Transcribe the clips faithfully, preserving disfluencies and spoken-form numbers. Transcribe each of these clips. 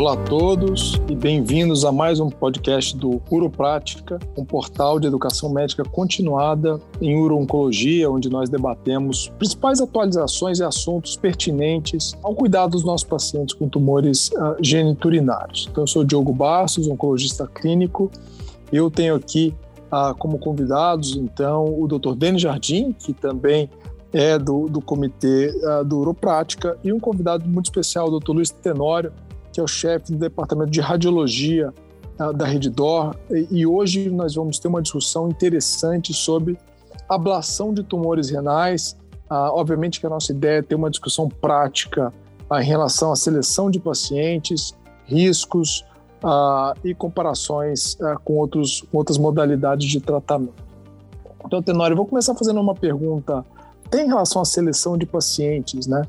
Olá a todos e bem-vindos a mais um podcast do Uro Prática, um portal de educação médica continuada em uro-oncologia, onde nós debatemos principais atualizações e assuntos pertinentes ao cuidado dos nossos pacientes com tumores uh, geniturinários. Então, eu sou Diogo Bastos, oncologista clínico, e eu tenho aqui uh, como convidados, então, o doutor Denis Jardim, que também é do, do comitê uh, do Uro Prática, e um convidado muito especial, o doutor Luiz Tenório, que é o chefe do Departamento de Radiologia uh, da Rede D'Or, e, e hoje nós vamos ter uma discussão interessante sobre ablação de tumores renais. Uh, obviamente que a nossa ideia é ter uma discussão prática uh, em relação à seleção de pacientes, riscos uh, e comparações uh, com, outros, com outras modalidades de tratamento. Então, Tenório, eu vou começar fazendo uma pergunta, tem relação à seleção de pacientes, né?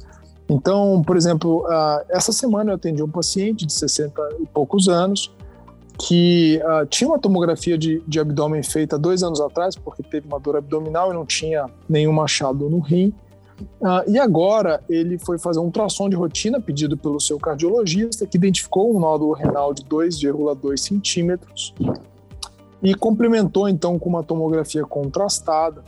Então, por exemplo, essa semana eu atendi um paciente de sessenta e poucos anos que tinha uma tomografia de, de abdômen feita dois anos atrás, porque teve uma dor abdominal e não tinha nenhum achado no rim. E agora ele foi fazer um ultrassom de rotina pedido pelo seu cardiologista, que identificou um nódulo renal de dois vírgula dois centímetros e complementou então com uma tomografia contrastada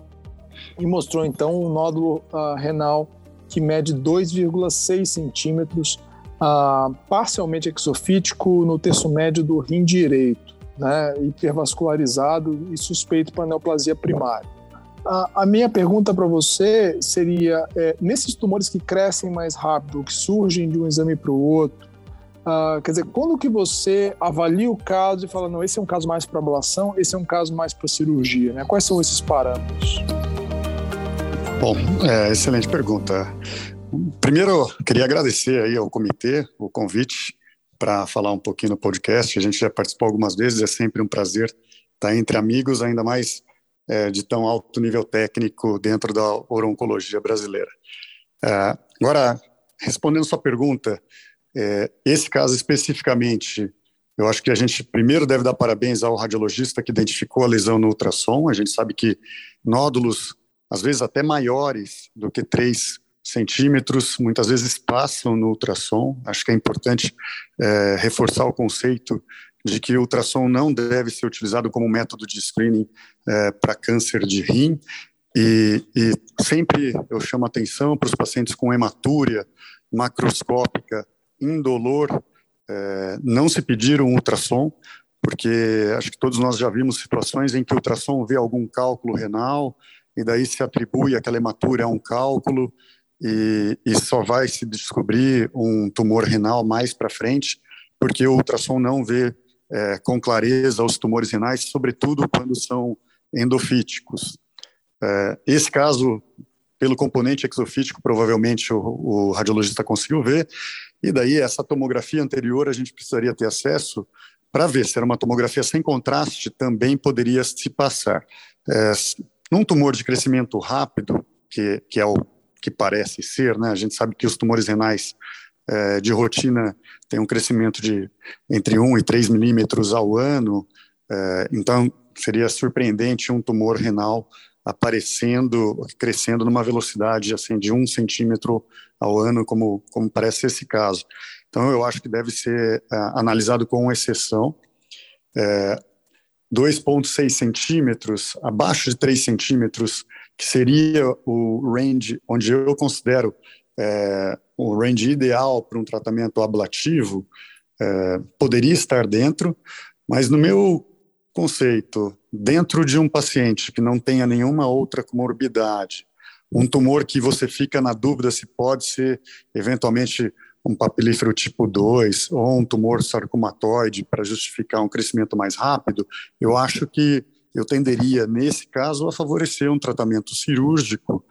e mostrou então um nódulo renal que mede dois vírgula seis centímetros, ah, parcialmente exofítico no terço médio do rim direito, né, hipervascularizado e suspeito para neoplasia primária. Ah, a minha pergunta para você seria, é, nesses tumores que crescem mais rápido, que surgem de um exame para o outro, ah, quer dizer, quando que você avalia o caso e fala, não, esse é um caso mais para ablação, esse é um caso mais para cirurgia, né? Quais são esses parâmetros? Bom, é, excelente pergunta. Primeiro, queria agradecer aí ao comitê o convite para falar um pouquinho no podcast. A gente já participou algumas vezes, é sempre um prazer estar entre amigos, ainda mais é, de tão alto nível técnico dentro da uro-oncologia brasileira. É, agora, respondendo sua pergunta, é, esse caso especificamente, eu acho que a gente primeiro deve dar parabéns ao radiologista que identificou a lesão no ultrassom. A gente sabe que nódulos às vezes até maiores do que três centímetros, muitas vezes passam no ultrassom. Acho que é importante é, reforçar o conceito de que o ultrassom não deve ser utilizado como método de screening é, para câncer de rim. E, e sempre eu chamo atenção para os pacientes com hematúria macroscópica, indolor, é, não se pedir um ultrassom, porque acho que todos nós já vimos situações em que o ultrassom vê algum cálculo renal, e daí se atribui aquela hematúria a um cálculo e, e só vai se descobrir um tumor renal mais para frente, porque o ultrassom não vê é, com clareza os tumores renais, sobretudo quando são endofíticos. É, esse caso, pelo componente exofítico, provavelmente o, o radiologista conseguiu ver, e daí essa tomografia anterior a gente precisaria ter acesso para ver se era uma tomografia sem contraste, também poderia se passar. É, Num tumor de crescimento rápido, que, que é o que parece ser, né? A gente sabe que os tumores renais é, de rotina têm um crescimento de entre um e três milímetros ao ano, é, então seria surpreendente um tumor renal aparecendo, crescendo numa velocidade assim, de um centímetro ao ano, como, como parece esse caso. Então eu acho que deve ser é, analisado com exceção. É, dois vírgula seis centímetros, abaixo de três centímetros, que seria o range onde eu considero é, o range ideal para um tratamento ablativo, é, poderia estar dentro, mas no meu conceito, dentro de um paciente que não tenha nenhuma outra comorbidade, um tumor que você fica na dúvida se pode ser eventualmente um papilífero tipo dois ou um tumor sarcomatoide para justificar um crescimento mais rápido, eu acho que eu tenderia, nesse caso, a favorecer um tratamento cirúrgico,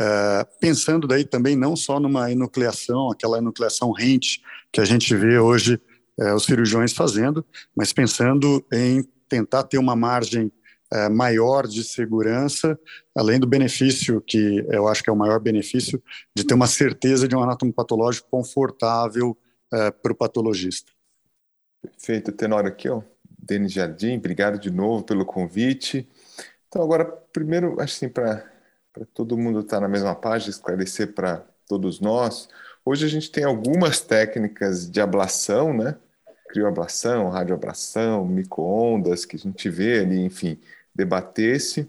eh, pensando daí também não só numa enucleação, aquela enucleação rente que a gente vê hoje eh, os cirurgiões fazendo, mas pensando em tentar ter uma margem eh, maior de segurança, além do benefício, que eu acho que é o maior benefício, de ter uma certeza de um anátomo patológico confortável é, para o patologista. Perfeito, Tenório, aqui, ó, Denis Jardim, obrigado de novo pelo convite. Então, agora, primeiro, assim, para todo mundo estar na mesma página, esclarecer para todos nós, hoje a gente tem algumas técnicas de ablação, né? crioablação, radioablação, micro-ondas, que a gente vê ali, enfim, debater-se.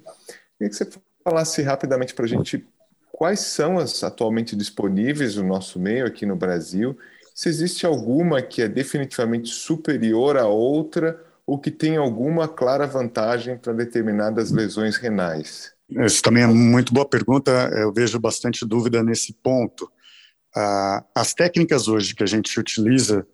Queria que você falasse rapidamente para a gente quais são as atualmente disponíveis no nosso meio aqui no Brasil, se existe alguma que é definitivamente superior à outra ou que tem alguma clara vantagem para determinadas lesões renais. Isso também é muito boa pergunta, eu vejo bastante dúvida nesse ponto. As técnicas hoje que a gente utiliza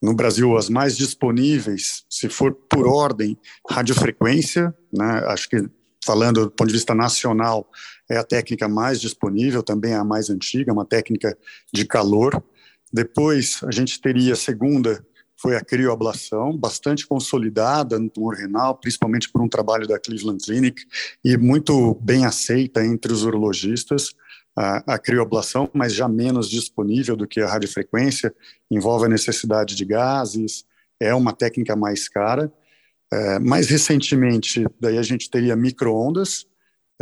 no Brasil, as mais disponíveis, se for por ordem, radiofrequência, né? Acho que falando do ponto de vista nacional, é a técnica mais disponível, também a mais antiga, uma técnica de calor. Depois a gente teria a segunda, foi a crioablação, bastante consolidada no tumor renal, principalmente por um trabalho da Cleveland Clinic, e muito bem aceita entre os urologistas. A, a crioablação, mas já menos disponível do que a radiofrequência, envolve a necessidade de gases, é uma técnica mais cara. É, mais recentemente, daí a gente teria micro-ondas,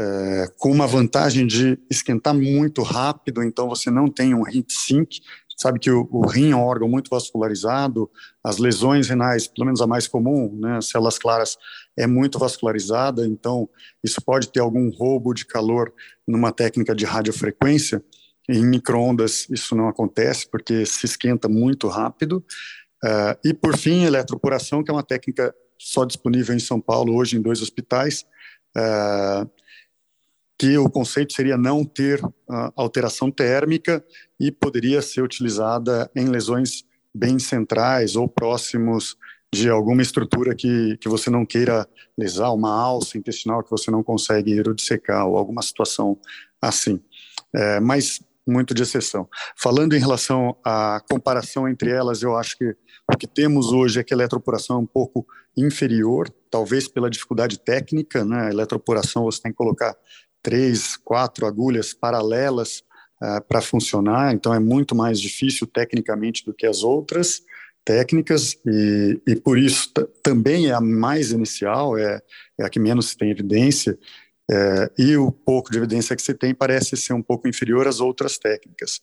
é, com uma vantagem de esquentar muito rápido, então você não tem um heat sink. Sabe que o, o rim é um órgão muito vascularizado, as lesões renais, pelo menos a mais comum, né, células claras, é muito vascularizada, então isso pode ter algum roubo de calor numa técnica de radiofrequência. Em micro-ondas isso não acontece, porque se esquenta muito rápido. Uh, e por fim, eletroporação, que é uma técnica só disponível em São Paulo, hoje em dois hospitais, uh, que o conceito seria não ter uh, alteração térmica e poderia ser utilizada em lesões bem centrais ou próximos de alguma estrutura que, que você não queira lesar, uma alça intestinal que você não consegue erodissecar ou alguma situação assim, é, mas muito de exceção. Falando em relação à comparação entre elas, eu acho que o que temos hoje é que a eletroporação é um pouco inferior, talvez pela dificuldade técnica, né? A eletroporação você tem que colocar três, quatro agulhas paralelas uh, para funcionar, então é muito mais difícil tecnicamente do que as outras técnicas, e, e por isso t- também é a mais inicial, é, é a que menos se tem evidência, é, e o pouco de evidência que se tem parece ser um pouco inferior às outras técnicas.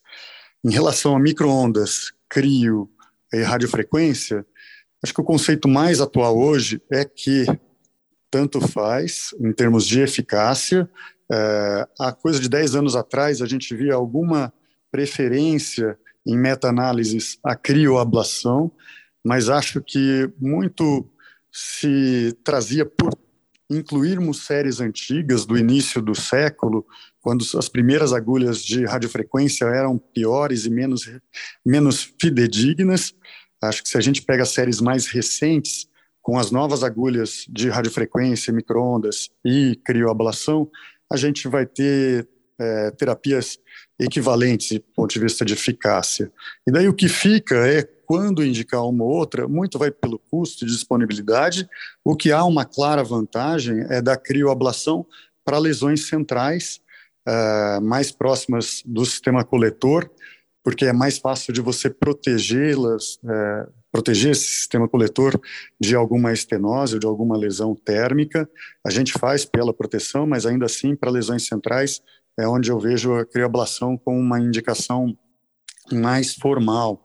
Em relação a micro-ondas, crio e radiofrequência, acho que o conceito mais atual hoje é que tanto faz, em termos de eficácia. É, há coisa de dez anos atrás, a gente via alguma preferência em meta-análises à crioablação, mas acho que muito se trazia por incluirmos séries antigas do início do século, quando as primeiras agulhas de radiofrequência eram piores e menos, menos fidedignas. Acho que se a gente pega séries mais recentes, com as novas agulhas de radiofrequência, micro-ondas e crioablação, a gente vai ter é, terapias equivalentes do ponto de vista de eficácia. E daí o que fica é, quando indicar uma ou outra, muito vai pelo custo e disponibilidade. O que há uma clara vantagem é da crioablação para lesões centrais, uh, mais próximas do sistema coletor, porque é mais fácil de você protegê-las, uh, proteger esse sistema coletor de alguma estenose ou de alguma lesão térmica. A gente faz pela proteção, mas ainda assim, para lesões centrais, é onde eu vejo a crioablação com uma indicação mais formal,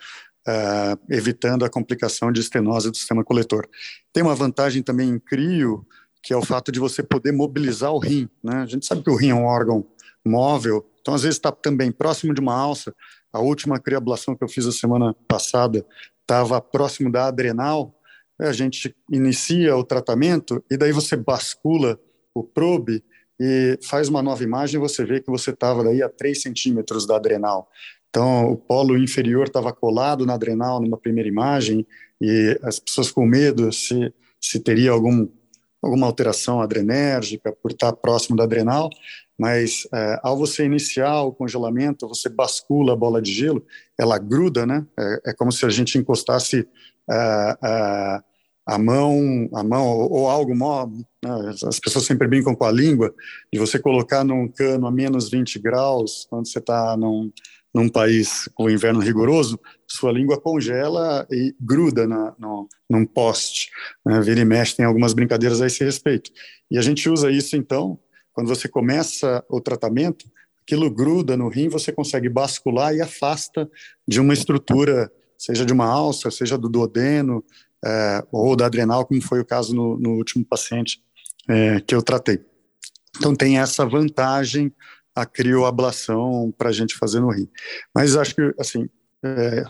uh, evitando a complicação de estenose do sistema coletor. Tem uma vantagem também em crio, que é o fato de você poder mobilizar o rim, né? A gente sabe que o rim é um órgão móvel, então às vezes está também próximo de uma alça. A última crioablação que eu fiz a semana passada estava próximo da adrenal, a gente inicia o tratamento e daí você bascula o probe e faz uma nova imagem e você vê que você estava daí a três centímetros da adrenal. Então, o polo inferior estava colado na adrenal numa primeira imagem e as pessoas com medo se, se teria algum, alguma alteração adrenérgica por estar próximo da adrenal, mas é, ao você iniciar o congelamento, você bascula a bola de gelo, ela gruda, né? É, é como se a gente encostasse uh, uh, a mão, a mão ou, ou algo mó, né? As pessoas sempre brincam com a língua, de você colocar num cano a menos vinte graus, quando você está num, num país com inverno rigoroso, sua língua congela e gruda na, no, num poste, né? Vira e mexe, tem algumas brincadeiras a esse respeito. E a gente usa isso, então, quando você começa o tratamento, aquilo gruda no rim, você consegue bascular e afasta de uma estrutura seja de uma alça, seja do duodeno, é, ou da adrenal, como foi o caso no, no último paciente é, que eu tratei. Então tem essa vantagem a crioablação para a gente fazer no rim. Mas acho que, assim, é,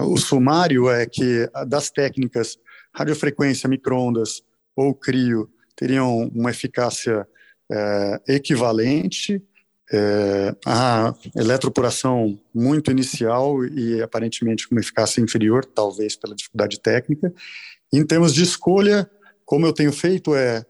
o sumário é que das técnicas radiofrequência, microondas ou crio teriam uma eficácia é, equivalente, é, a eletroporação muito inicial e aparentemente com uma eficácia inferior, talvez pela dificuldade técnica. Em termos de escolha, como eu tenho feito é,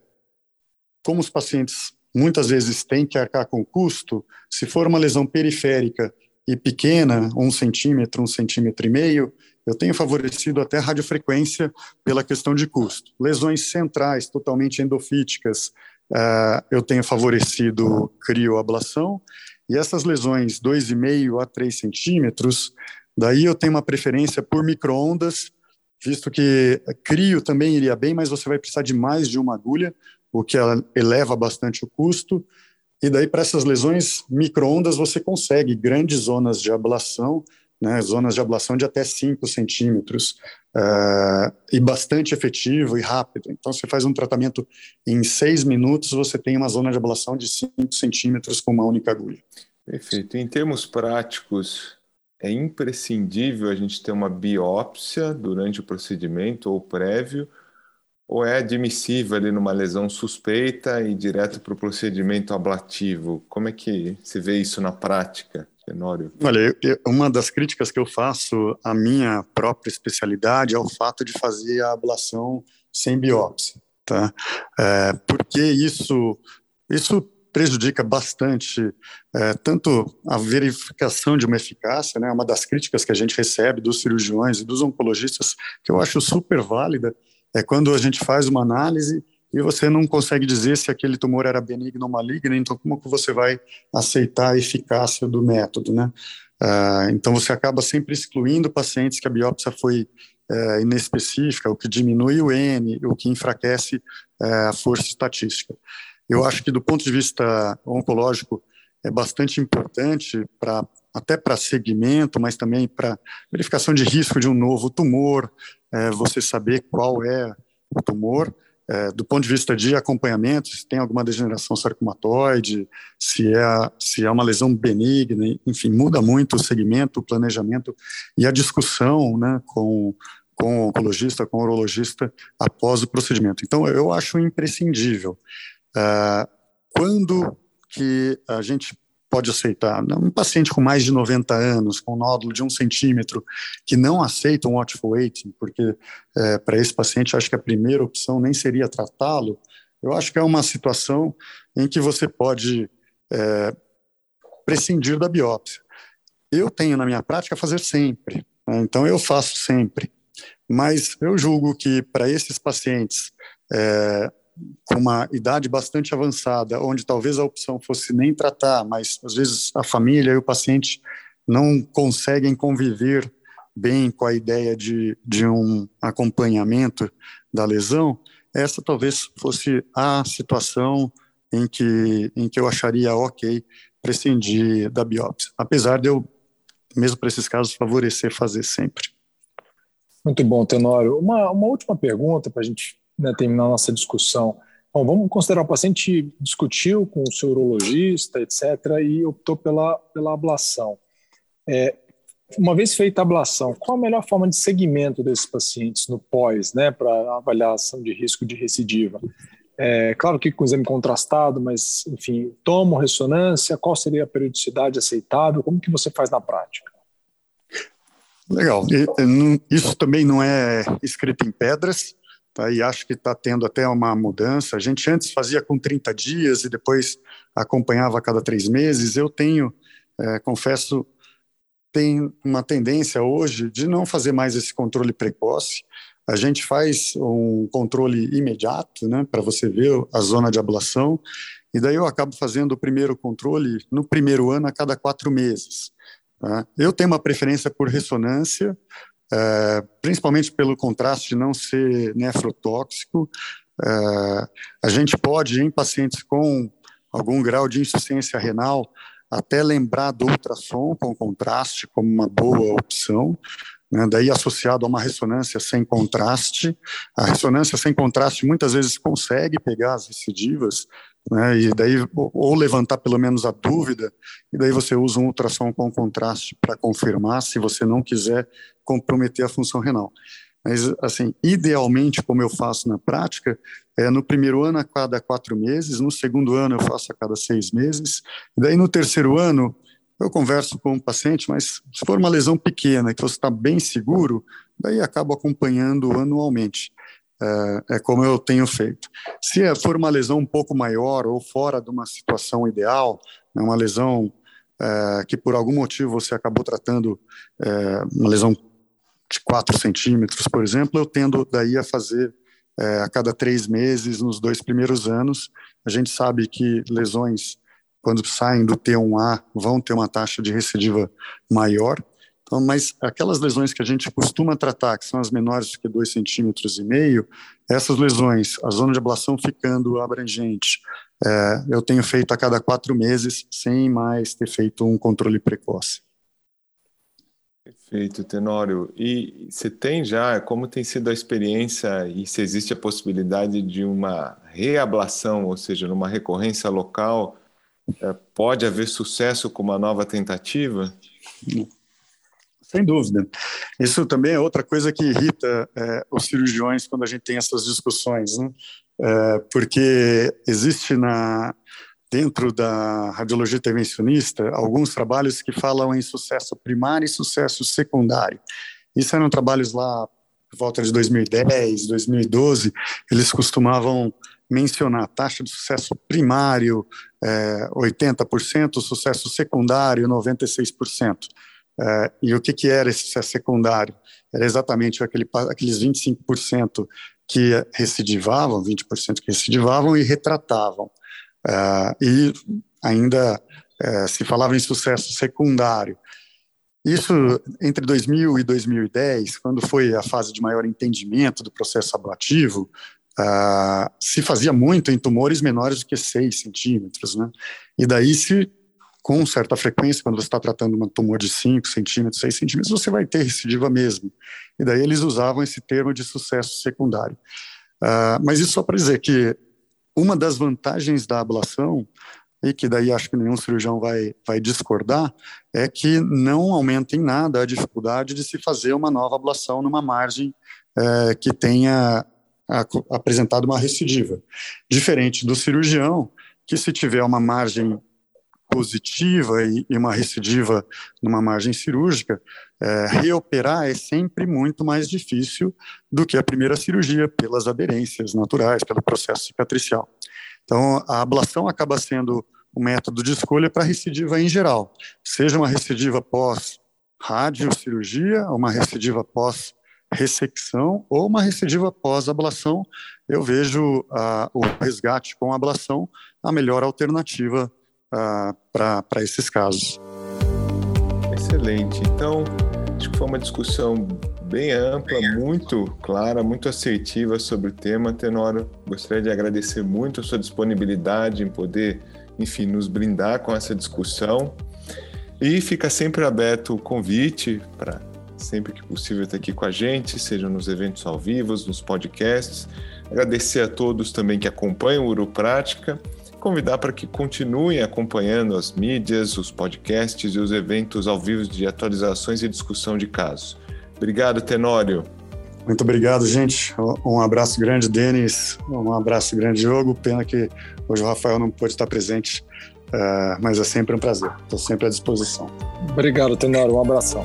como os pacientes muitas vezes têm que arcar com o custo, se for uma lesão periférica e pequena, um centímetro, um centímetro e meio, eu tenho favorecido até a radiofrequência pela questão de custo. Lesões centrais, totalmente endofíticas, uh, eu tenho favorecido crioablação. E essas lesões dois vírgula cinco a três centímetros, daí eu tenho uma preferência por microondas, visto que crio também iria bem, mas você vai precisar de mais de uma agulha, o que eleva bastante o custo. E daí, para essas lesões microondas, você consegue grandes zonas de ablação, né, zonas de ablação de até cinco centímetros, uh, e bastante efetivo e rápido. Então, você faz um tratamento em seis minutos, você tem uma zona de ablação de cinco centímetros com uma única agulha. Perfeito. Em termos práticos, é imprescindível a gente ter uma biópsia durante o procedimento ou prévio, ou é admissível ali numa lesão suspeita e direto para o procedimento ablativo? Como é que se vê isso na prática, Tenório? Olha, eu, uma das críticas que eu faço à minha própria especialidade é o fato de fazer a ablação sem biópsia, tá? É, porque isso, isso prejudica bastante é, tanto a verificação de uma eficácia, né? Uma das críticas que a gente recebe dos cirurgiões e dos oncologistas, que eu acho super válida, é quando a gente faz uma análise e você não consegue dizer se aquele tumor era benigno ou maligno, então como que você vai aceitar a eficácia do método, né? Ah, então você acaba sempre excluindo pacientes que a biópsia foi é, inespecífica, o que diminui o N, o que enfraquece é, a força estatística. Eu acho que do ponto de vista oncológico é bastante importante para até para segmento, mas também para verificação de risco de um novo tumor, é, você saber qual é o tumor, é, do ponto de vista de acompanhamento, se tem alguma degeneração sarcomatoide, se é, se é uma lesão benigna, enfim, muda muito o segmento, o planejamento e a discussão, né, com, com o oncologista, com o urologista após o procedimento. Então, eu acho imprescindível. Ah, quando que a gente pode aceitar? Um paciente com mais de noventa anos, com um nódulo de um centímetro, que não aceita um watchful waiting, porque é, para esse paciente acho que a primeira opção nem seria tratá-lo, eu acho que é uma situação em que você pode é, prescindir da biópsia. Eu tenho na minha prática fazer sempre, né? Então eu faço sempre, mas eu julgo que para esses pacientes é, com uma idade bastante avançada, onde talvez a opção fosse nem tratar, mas às vezes a família e o paciente não conseguem conviver bem com a ideia de, de um acompanhamento da lesão, essa talvez fosse a situação em que, em que eu acharia ok prescindir da biópsia, apesar de eu, mesmo para esses casos, favorecer fazer sempre. Muito bom, Tenório. Uma, uma última pergunta para a gente, né, terminar a nossa discussão. Bom, vamos considerar o paciente discutiu com o seu urologista, etcétera, e optou pela, pela ablação. É, uma vez feita a ablação, qual a melhor forma de segmento desses pacientes no pós, né, para avaliação de risco de recidiva? É, claro que com exame contrastado, mas, enfim, tomo ressonância, qual seria a periodicidade aceitável? Como que você faz na prática? Legal. Isso também não é escrito em pedras, tá, e acho que está tendo até uma mudança. A gente antes fazia com trinta dias e depois acompanhava a cada três meses. Eu tenho, é, confesso, tenho uma tendência hoje de não fazer mais esse controle precoce. A gente faz um controle imediato, né, para você ver a zona de ablação, e daí eu acabo fazendo o primeiro controle no primeiro ano a cada quatro meses. Tá? Eu tenho uma preferência por ressonância, Uh, principalmente pelo contraste de não ser nefrotóxico. Uh, a gente pode, em pacientes com algum grau de insuficiência renal, até lembrar do ultrassom com contraste como uma boa opção, né? Daí associado a uma ressonância sem contraste. A ressonância sem contraste muitas vezes consegue pegar as recidivas, né? E daí, ou levantar pelo menos a dúvida, e daí você usa um ultrassom com contraste para confirmar se você não quiser comprometer a função renal. Mas, assim, idealmente, como eu faço na prática, é no primeiro ano a cada quatro meses, no segundo ano eu faço a cada seis meses, e daí no terceiro ano eu converso com o paciente, mas se for uma lesão pequena, que você está bem seguro, daí acabo acompanhando anualmente. É, é como eu tenho feito. Se for uma lesão um pouco maior ou fora de uma situação ideal, né, uma lesão é, que por algum motivo você acabou tratando, é, uma lesão de quatro centímetros, por exemplo, eu tendo daí a fazer é, a cada três meses, nos dois primeiros anos. A gente sabe que lesões, quando saem do T um A, vão ter uma taxa de recidiva maior, então, mas aquelas lesões que a gente costuma tratar, que são as menores do que dois centímetros e meio, essas lesões, a zona de ablação ficando abrangente, é, eu tenho feito a cada quatro meses, sem mais ter feito um controle precoce. Perfeito, Tenório. E você tem já, como tem sido a experiência e se existe a possibilidade de uma reablação, ou seja, numa recorrência local, pode haver sucesso com uma nova tentativa? Sem dúvida. Isso também é outra coisa que irrita é, os cirurgiões quando a gente tem essas discussões, né? É, porque existe na... dentro da radiologia intervencionista, alguns trabalhos que falam em sucesso primário e sucesso secundário. Isso eram trabalhos lá por volta de dois mil e dez, dois mil e doze, eles costumavam mencionar taxa de sucesso primário, é, oitenta por cento, sucesso secundário, noventa e seis por cento. É, e o que, que era esse sucesso secundário? Era exatamente aquele, aqueles vinte e cinco por cento que recidivavam, vinte por cento que recidivavam e retratavam. Uh, e ainda uh, se falava em sucesso secundário. Isso entre dois mil e dois mil e dez, quando foi a fase de maior entendimento do processo ablativo, uh, se fazia muito em tumores menores do que seis centímetros, né? E daí, se com certa frequência, quando você está tratando um tumor de cinco centímetros, seis centímetros, você vai ter recidiva mesmo. E daí eles usavam esse termo de sucesso secundário. Uh, mas isso só para dizer que uma das vantagens da ablação, e que daí acho que nenhum cirurgião vai, vai discordar, é que não aumenta em nada a dificuldade de se fazer uma nova ablação numa margem é, que tenha a, apresentado uma recidiva. Diferente do cirurgião, que se tiver uma margem positiva e, e uma recidiva numa margem cirúrgica, é, reoperar é sempre muito mais difícil do que a primeira cirurgia, pelas aderências naturais, pelo processo cicatricial. Então, a ablação acaba sendo o método de escolha para recidiva em geral, seja uma recidiva pós-radiocirurgia, uma recidiva pós-ressecção ou uma recidiva pós-ablação. Eu vejo ah, o resgate com ablação a melhor alternativa ah, para esses casos. Excelente. Então, acho que foi uma discussão bem ampla, muito clara, muito assertiva sobre o tema, Tenório. Gostaria de agradecer muito a sua disponibilidade em poder, enfim, nos brindar com essa discussão. E fica sempre aberto o convite para, sempre que possível, estar aqui com a gente, seja nos eventos ao vivo, nos podcasts. Agradecer a todos também que acompanham o Uroprática. Convidar para que continuem acompanhando as mídias, os podcasts e os eventos ao vivo de atualizações e discussão de casos. Obrigado, Tenório. Muito obrigado, gente. Um abraço grande, Denis. Um abraço grande, Diogo. Pena que hoje o Rafael não pôde estar presente, mas é sempre um prazer. Estou sempre à disposição. Obrigado, Tenório. Um abração.